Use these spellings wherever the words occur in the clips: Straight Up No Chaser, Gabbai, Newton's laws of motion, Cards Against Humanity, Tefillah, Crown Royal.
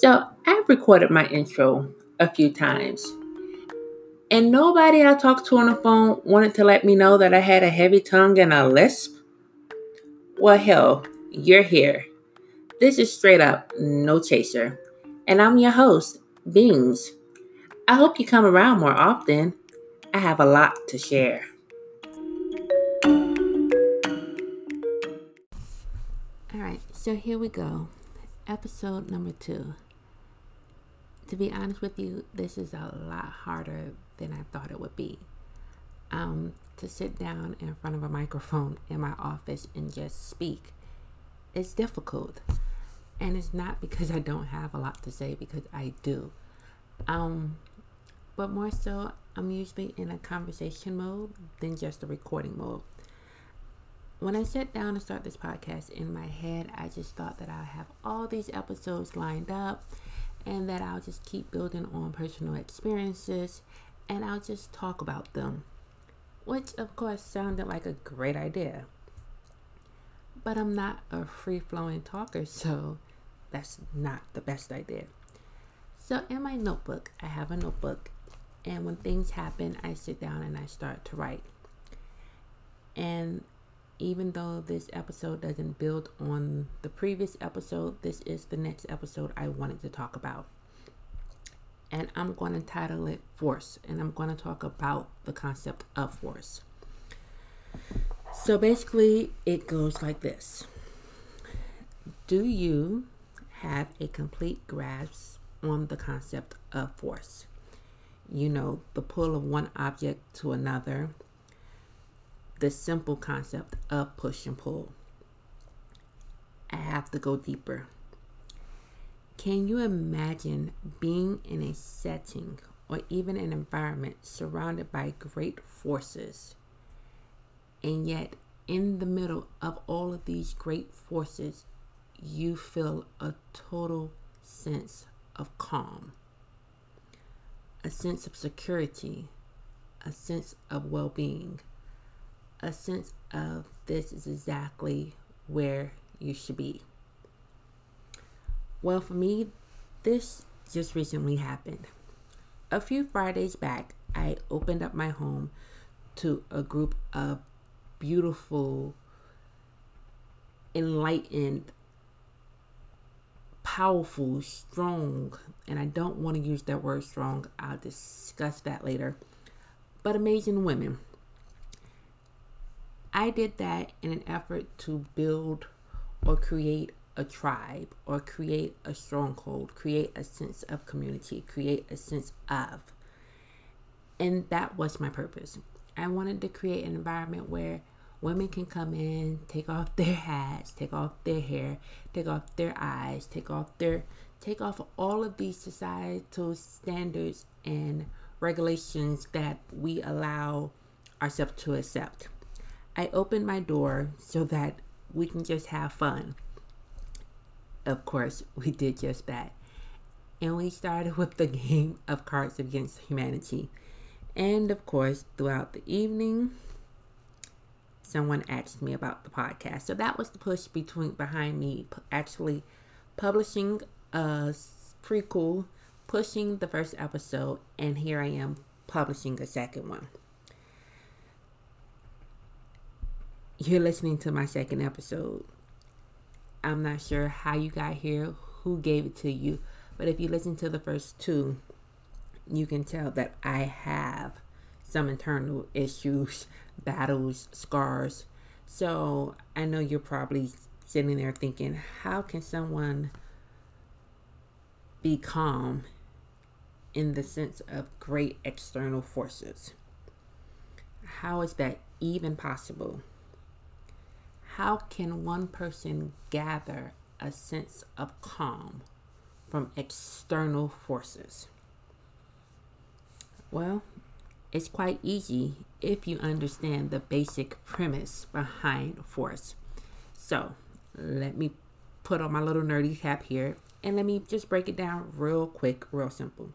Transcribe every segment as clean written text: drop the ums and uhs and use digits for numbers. So I've recorded my intro a few times, and nobody I talked to on the phone wanted to let me know that I had a heavy tongue and a lisp. Well, hell, you're here. This is Straight Up No Chaser, and I'm your host, Beans. I hope you come around more often. I have a lot to share. Alright, so here we go. Episode number 2. To be honest with you, this is a lot harder than I thought it would be. To sit down in front of a microphone in my office and just speak, it's difficult. And it's not because I don't have a lot to say, because I do. But more so, I'm usually in a conversation mode than just a recording mode. When I sat down to start this podcast, in my head, I just thought that I'll have all these episodes lined up and that I'll just keep building on personal experiences and I'll just talk about them, which of course sounded like a great idea. But I'm not a free-flowing talker, so that's not the best idea. So in my notebook, I have a notebook, and when things happen, I sit down and I start to write. And even though this episode doesn't build on the previous episode, this is the next episode I wanted to talk about. And I'm going to title it Force, and I'm going to talk about the concept of force. So basically, it goes like this. Do you have a complete grasp on the concept of force? You know, the pull of one object to another, the simple concept of push and pull. I have to go deeper. Can you imagine being in a setting or even an environment surrounded by great forces? And yet, in the middle of all of these great forces, you feel a total sense of calm, a sense of security, a sense of well-being, a sense of this is exactly where you should be. Well, for me, this just recently happened. A few Fridays back, I opened up my home to a group of beautiful, enlightened, powerful, strong, and I don't want to use that word strong, I'll discuss that later, but amazing women. I did that in an effort to build or create a tribe or create a stronghold, create a sense of community, create a sense of, and that was my purpose. I wanted to create an environment where women can come in, take off their hats, take off their hair, take off their eyes, take off all of these societal standards and regulations that we allow ourselves to accept. I opened my door so that we can just have fun. Of course, we did just that. And we started with the game of Cards Against Humanity. And of course, throughout the evening, someone asked me about the podcast. So that was the push behind me actually publishing a prequel, pushing the first episode, and here I am publishing a second one. You're listening to my second episode. I'm not sure how you got here, who gave it to you, but if you listen to the first two, you can tell that I have some internal issues, battles, scars. So I know you're probably sitting there thinking, how can someone be calm in the sense of great external forces? How is that even possible? How can one person gather a sense of calm from external forces? Well, it's quite easy if you understand the basic premise behind force. So let me put on my little nerdy cap here and let me just break it down real quick, real simple.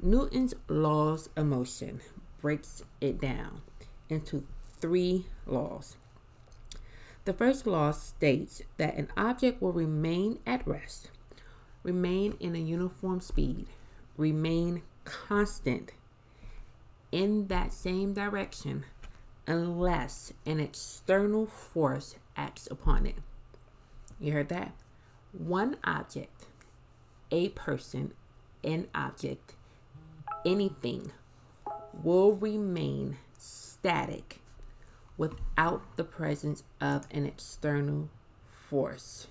Newton's laws of motion breaks it down into 3 laws. The first law states that an object will remain at rest Remain in a uniform speed. Remain constant in that same direction unless an external force acts upon it. You heard that? One object, a person, an object, anything will remain static without the presence of an external force.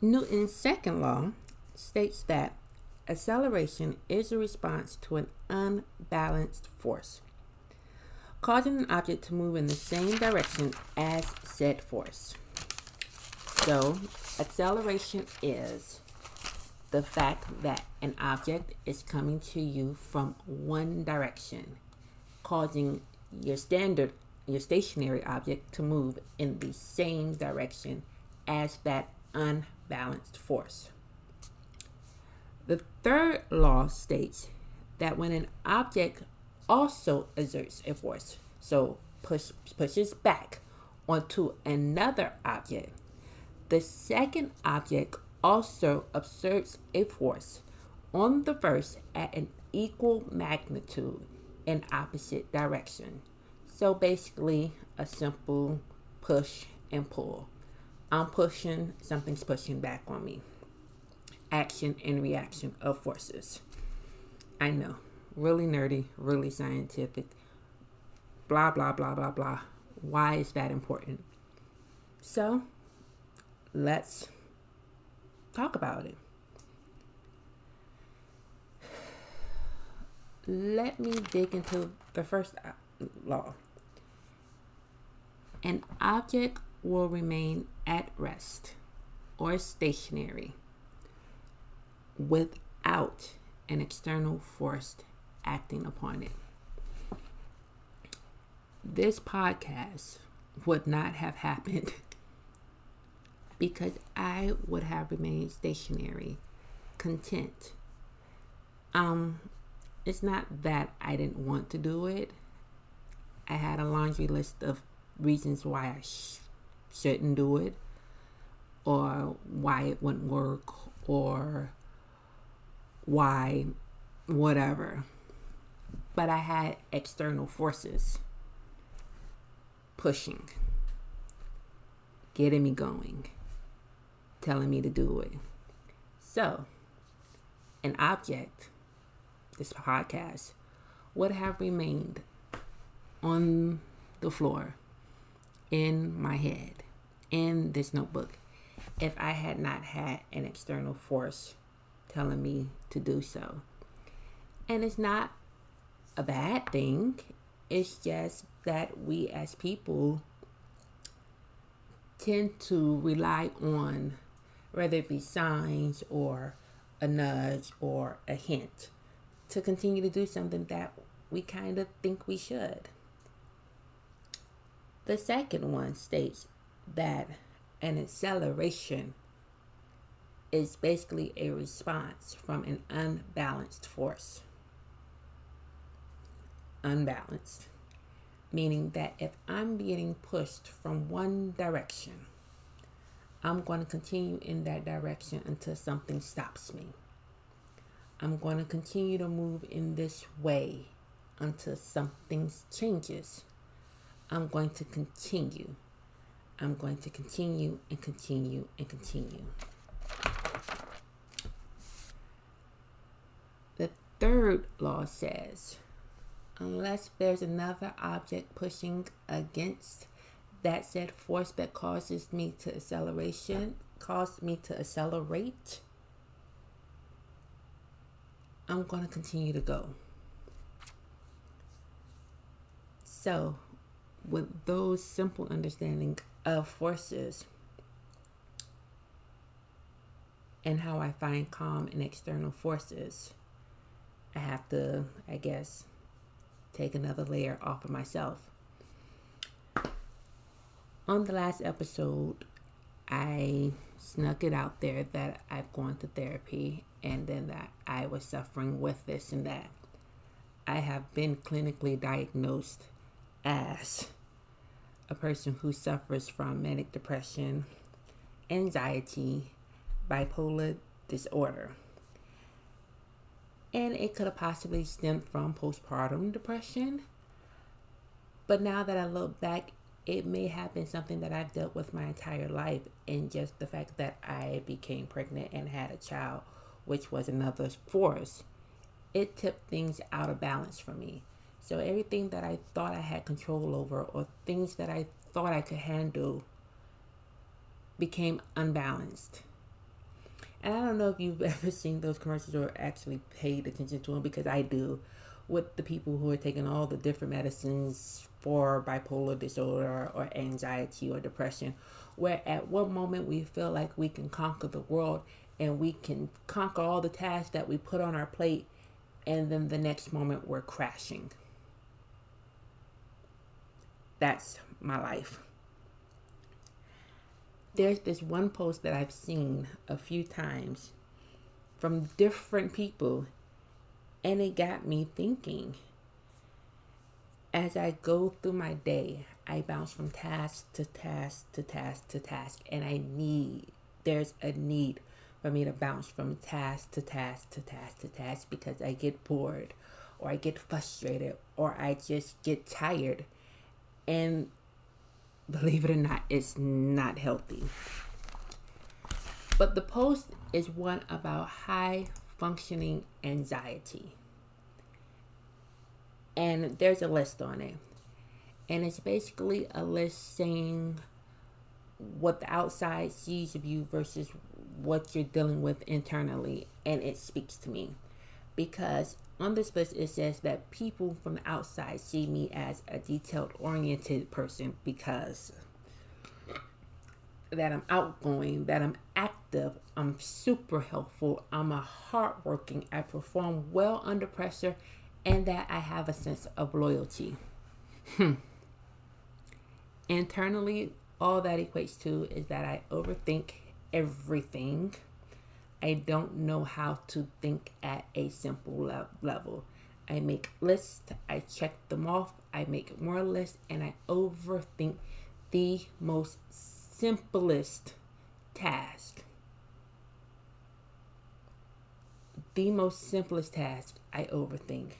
Newton's second law states that acceleration is a response to an unbalanced force, causing an object to move in the same direction as said force. So, acceleration is the fact that an object is coming to you from one direction, causing your stationary object to move in the same direction as that unbalanced force. The third law states that when an object also exerts a force, so pushes back onto another object, the second object also exerts a force on the first at an equal magnitude in opposite direction. So basically a simple push and pull. I'm pushing, something's pushing back on me. Action and reaction of forces. I know, really nerdy, really scientific, blah, blah, blah, blah, blah. Why is that important? So let's talk about it. Let me dig into the first law. An object will remain at rest or stationary without an external force acting upon it. This podcast would not have happened because I would have remained stationary, content. It's not that I didn't want to do it. I had a laundry list of reasons why I shouldn't do it, or why it wouldn't work, or why whatever. But I had external forces pushing, getting me going, telling me to do it. So an object, this podcast, would have remained on the floor in my head, in this notebook, if I had not had an external force telling me to do so. And it's not a bad thing. It's just that we as people tend to rely on, whether it be signs or a nudge or a hint, to continue to do something that we kind of think we should. The second one states that an acceleration is basically a response from an unbalanced force. Unbalanced, meaning that if I'm getting pushed from one direction, I'm going to continue in that direction until something stops me. I'm going to continue to move in this way until something changes. I'm going to continue. I'm going to continue and continue and continue. The third law says, unless there's another object pushing against that said force that causes me to accelerate, I'm going to continue to go. So with those simple understanding of forces and how I find calm in external forces, I have to, I guess, take another layer off of myself. On the last episode, I snuck it out there that I've gone to therapy and then that I was suffering with this and that. I have been clinically diagnosed as a person who suffers from manic depression, anxiety, bipolar disorder. And it could have possibly stemmed from postpartum depression. But now that I look back, it may have been something that I've dealt with my entire life. And just the fact that I became pregnant and had a child, which was another force, it tipped things out of balance for me. So everything that I thought I had control over, or things that I thought I could handle, became unbalanced. And I don't know if you've ever seen those commercials or actually paid attention to them, because I do, with the people who are taking all the different medicines for bipolar disorder or anxiety or depression, where at one moment we feel like we can conquer the world and we can conquer all the tasks that we put on our plate, and then the next moment we're crashing. That's my life. There's this one post that I've seen a few times from different people, and it got me thinking. As I go through my day, I bounce from task to task to task to task, and there's a need for me to bounce from task to task to task to task, because I get bored, or I get frustrated, or I just get tired. And believe it or not, it's not healthy. But the post is one about high functioning anxiety. And there's a list on it. And it's basically a list saying what the outside sees of you versus what you're dealing with internally. And it speaks to me, because on this list it says that people from the outside see me as a detailed oriented person, because that I'm outgoing, that I'm active, I'm super helpful, I'm a hardworking, I perform well under pressure, and that I have a sense of loyalty. Internally, all that equates to is that I overthink everything. I don't know how to think at a simple level. I make lists, I check them off, I make more lists, and I overthink the most simplest task. The most simplest task I overthink.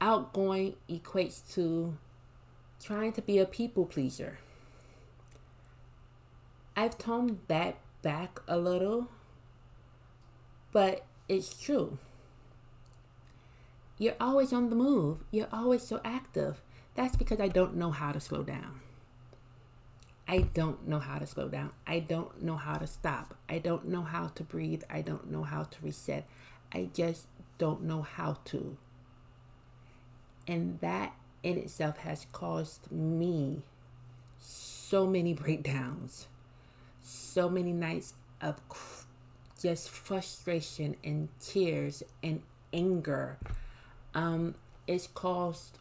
Outgoing equates to trying to be a people pleaser. I've toned that back a little, but it's true. You're always on the move. You're always so active. That's because I don't know how to slow down. I don't know how to slow down. I don't know how to stop. I don't know how to breathe. I don't know how to reset. I just don't know how to. And that in itself has caused me so many breakdowns, so many nights of just frustration and tears and anger. It's caused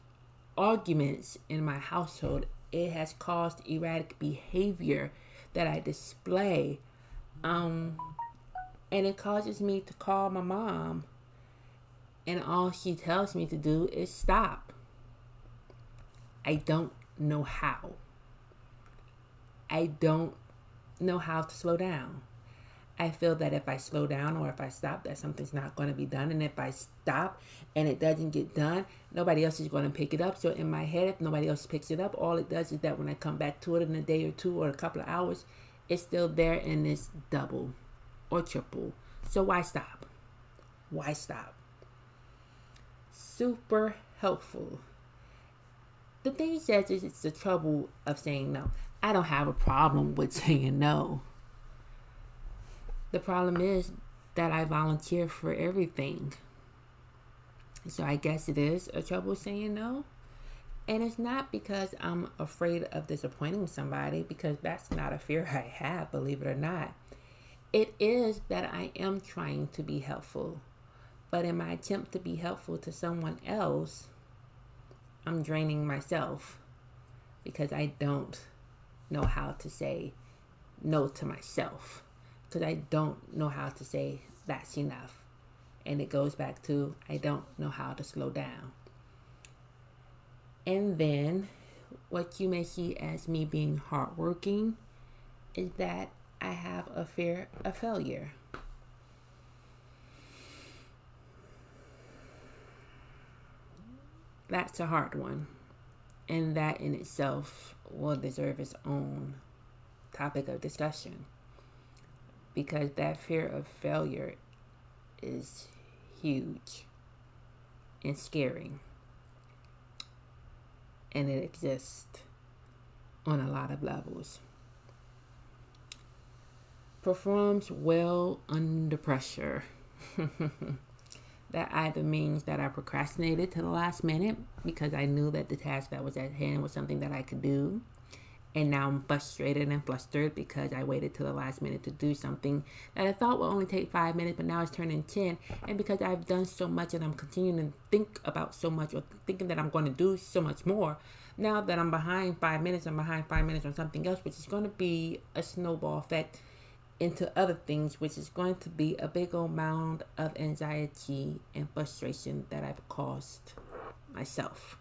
arguments in my household. It has caused erratic behavior that I display. And it causes me to call my mom, and all she tells me to do is stop. I don't know how. I don't know how to slow down. I feel that if I slow down or if I stop, that something's not going to be done. And if I stop and it doesn't get done, nobody else is going to pick it up. So in my head, if nobody else picks it up, all it does is that when I come back to it in a day or two or a couple of hours, it's still there and it's double or triple. So why stop? Why stop? Super helpful. The thing he says is it's the trouble of saying no. I don't have a problem with saying no. The problem is that I volunteer for everything. So I guess it is a trouble saying no. And it's not because I'm afraid of disappointing somebody, because that's not a fear I have, believe it or not. It is that I am trying to be helpful. But in my attempt to be helpful to someone else, I'm draining myself, because I don't know how to say no to myself, because I don't know how to say that's enough. And it goes back to I don't know how to slow down. And then what you may see as me being hardworking is that I have a fear of failure. That's a hard one. And that in itself will deserve its own topic of discussion, because that fear of failure is huge and scary. And it exists on a lot of levels. Performs well under pressure. That either means that I procrastinated to the last minute because I knew that the task that was at hand was something that I could do. And now I'm frustrated and flustered because I waited till the last minute to do something that I thought would only take 5 minutes, but now it's turning 10. And because I've done so much and I'm continuing to think about so much, or thinking that I'm going to do so much more, now that I'm behind 5 minutes, I'm behind 5 minutes on something else, which is going to be a snowball effect into other things, which is going to be a big old mound of anxiety and frustration that I've caused myself.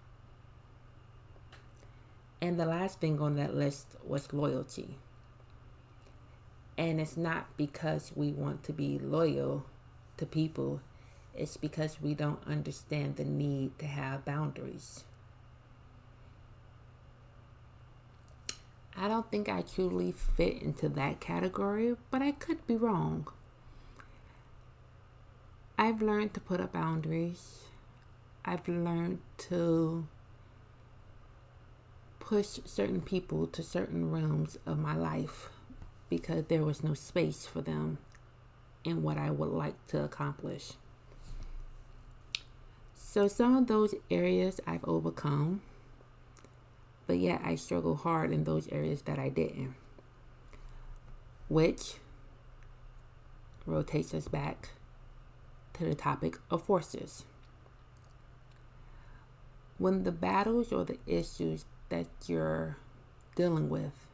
And the last thing on that list was loyalty. And it's not because we want to be loyal to people, it's because we don't understand the need to have boundaries. I don't think I truly fit into that category, but I could be wrong. I've learned to put up boundaries. I've learned to push certain people to certain realms of my life because there was no space for them in what I would like to accomplish. So some of those areas I've overcome. But yet I struggle hard in those areas that I didn't. Which rotates us back to the topic of forces. When the battles or the issues that you're dealing with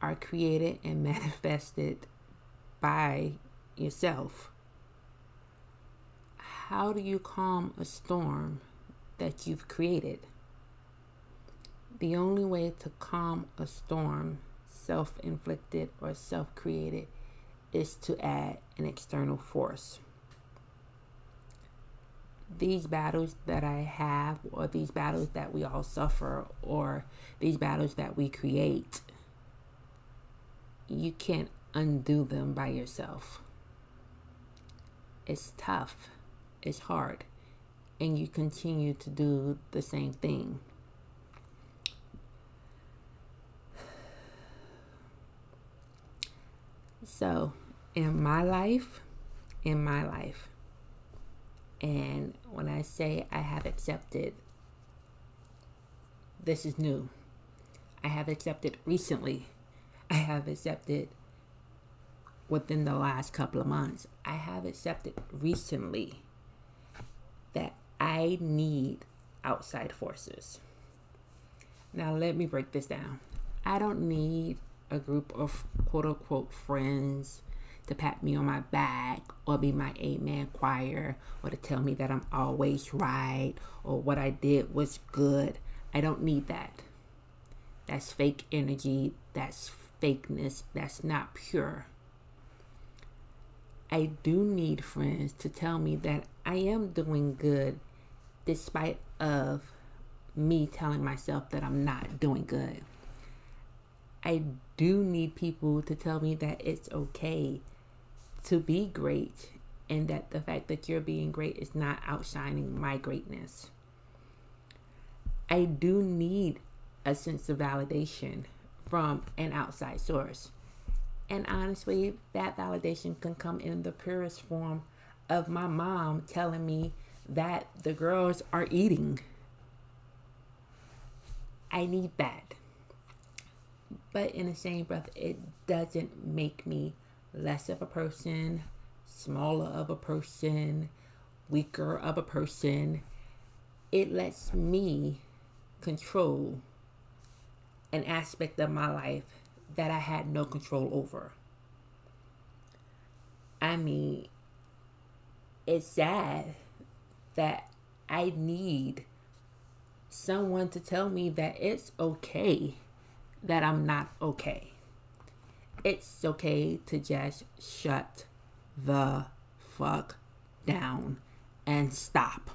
are created and manifested by yourself, how do you calm a storm that you've created? The only way to calm a storm, self-inflicted or self-created, is to add an external force. These battles that I have, or these battles that we all suffer, or these battles that we create, you can't undo them by yourself. It's tough, it's hard, and you continue to do the same thing. So, in my life, and when I say I have accepted, this is new. I have accepted recently. I have accepted within the last couple of months. I have accepted recently that I need outside forces. Now, let me break this down. I don't need a group of quote-unquote friends to pat me on my back, or be my eight-man choir, or to tell me that I'm always right, or what I did was good. I don't need that. That's fake energy. That's fakeness. That's not pure. I do need friends to tell me that I am doing good despite of me telling myself that I'm not doing good. I do need people to tell me that it's okay to be great, and that the fact that you're being great is not outshining my greatness. I do need a sense of validation from an outside source. And honestly, that validation can come in the purest form of my mom telling me that the girls are eating. I need that. But in the same breath, it doesn't make me less of a person, smaller of a person, weaker of a person. It lets me control an aspect of my life that I had no control over. I mean, it's sad that I need someone to tell me that it's okay that I'm not okay. It's okay to just shut the fuck down and stop.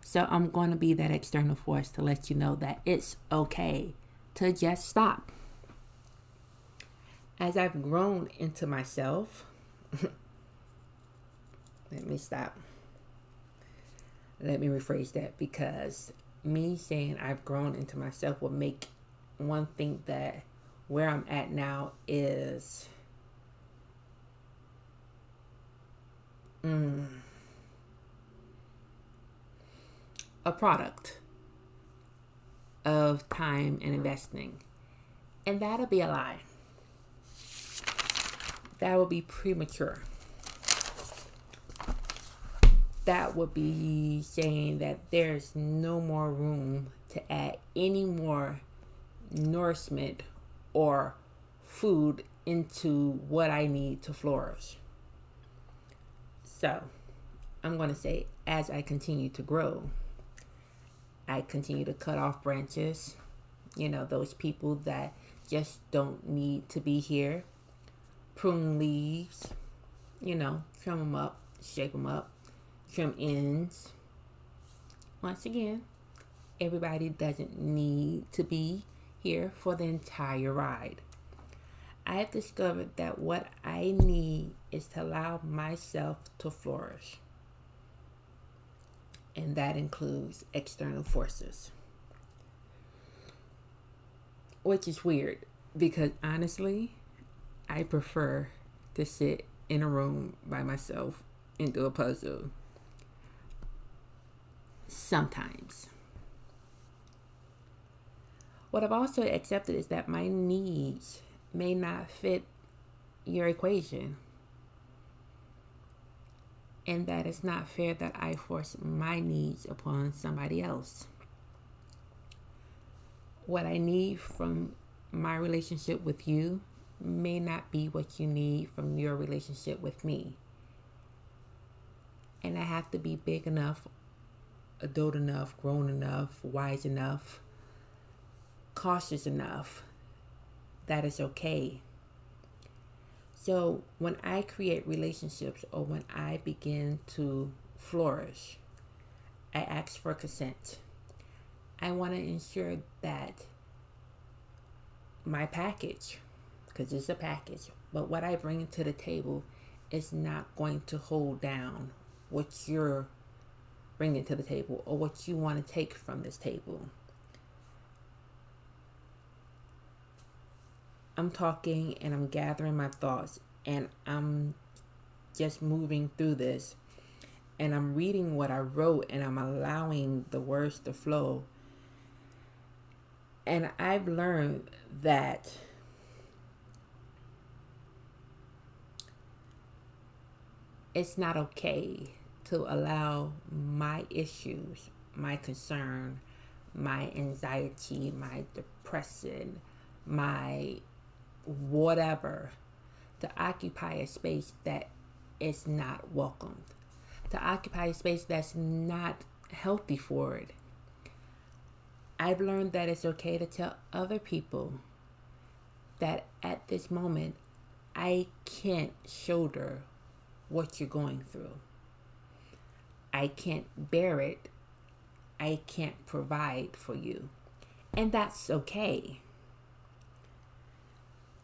So I'm going to be that external force to let you know that it's okay to just stop. As I've grown into myself, let me stop. Let me rephrase that, because me saying I've grown into myself will make one think that where I'm at now is a product of time and investing. And that'll be a lie. That would be premature. That would be saying that there's no more room to add any more nourishment or food into what I need to flourish. So I'm going to say, as I continue to grow, I continue to cut off branches, you know, those people that just don't need to be here. Prune leaves, you know, trim them up, shape them up, trim ends. Once again, everybody doesn't need to be here for the entire ride. I've discovered that what I need is to allow myself to flourish. And that includes external forces. Which is weird, because honestly, I prefer to sit in a room by myself and do a puzzle. Sometimes. What I've also accepted is that my needs may not fit your equation. And that it's not fair that I force my needs upon somebody else. What I need from my relationship with you may not be what you need from your relationship with me. And I have to be big enough, adult enough, grown enough, wise enough, cautious enough that it's okay. So when I create relationships, or when I begin to flourish, I ask for consent. I want to ensure that my package, because it's a package, but what I bring to the table is not going to hold down what you're bringing to the table or what you want to take from this table. I'm talking and I'm gathering my thoughts and I'm just moving through this, and I'm reading what I wrote and I'm allowing the words to flow. And I've learned that it's not okay to allow my issues, my concern, my anxiety, my depression, my whatever, to occupy a space that is not welcomed, to occupy a space that's not healthy for it. I've learned that it's okay to tell other people that at this moment, I can't shoulder what you're going through. I can't bear it. I can't provide for you. And that's okay.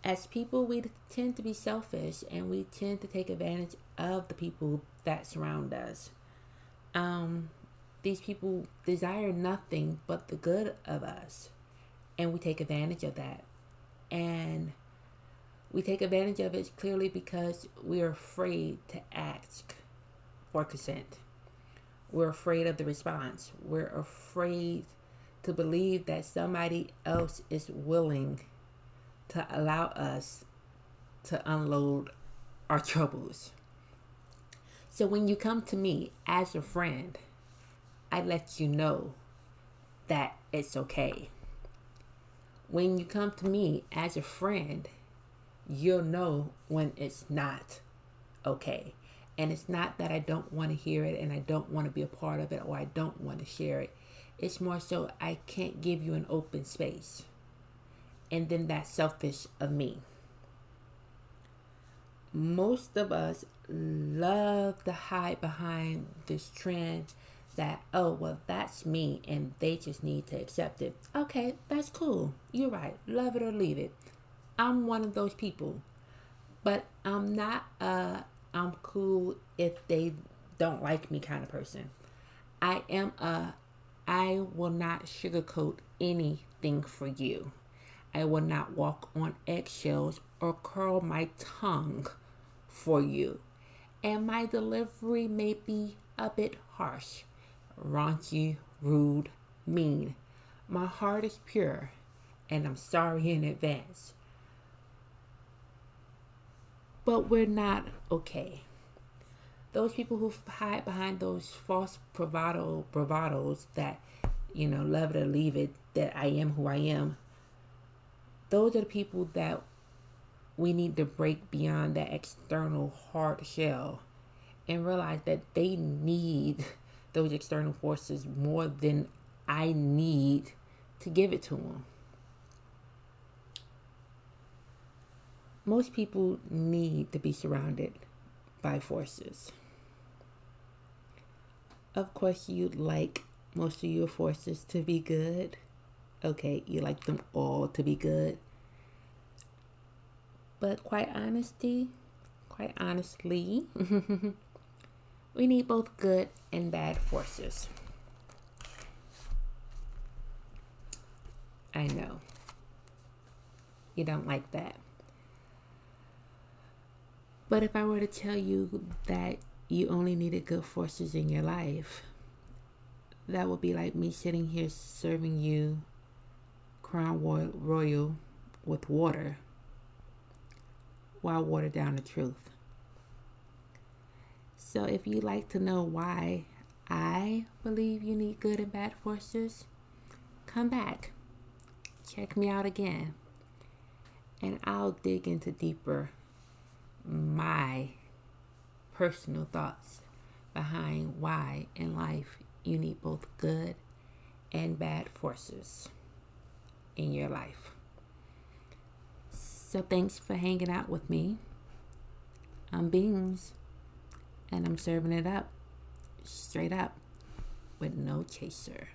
As people, we tend to be selfish and we tend to take advantage of the people that surround us. These people desire nothing but the good of us, and we take advantage of that. And we take advantage of it clearly because we're afraid to ask for consent. We're afraid of the response. We're afraid to believe that somebody else is willing to allow us to unload our troubles. So when you come to me as a friend, I let you know that it's okay. When you come to me as a friend, you'll know when it's not okay. And it's not that I don't want to hear it and I don't want to be a part of it or I don't want to share it. It's more so I can't give you an open space. And then that's selfish of me. Most of us love to hide behind this trend that, oh, well, that's me and they just need to accept it. Okay, that's cool. You're right. Love it or leave it. I'm one of those people. But I'm not I'm cool if they don't like me kind of person. I am I will not sugarcoat anything for you. I will not walk on eggshells or curl my tongue for you. And my delivery may be a bit harsh, raunchy, rude, mean. My heart is pure, and I'm sorry in advance. But we're not okay. Those people who hide behind those false bravados that, you know, love it or leave it, that I am who I am, those are the people that we need to break beyond that external hard shell and realize that they need those external forces more than I need to give it to them. Most people need to be surrounded by forces. Of course, you'd like most of your forces to be good. Okay, you like them all to be good. But quite honestly, we need both good and bad forces. I know. You don't like that. But if I were to tell you that you only needed good forces in your life, that would be like me sitting here serving you Crown Royal with water, while water down the truth. So if you'd like to know why I believe you need good and bad forces, come back, check me out again, and I'll dig into deeper my personal thoughts behind why in life you need both good and bad forces in your life. So thanks for hanging out with me. I'm Beans, and I'm serving it up, straight up, with no chaser.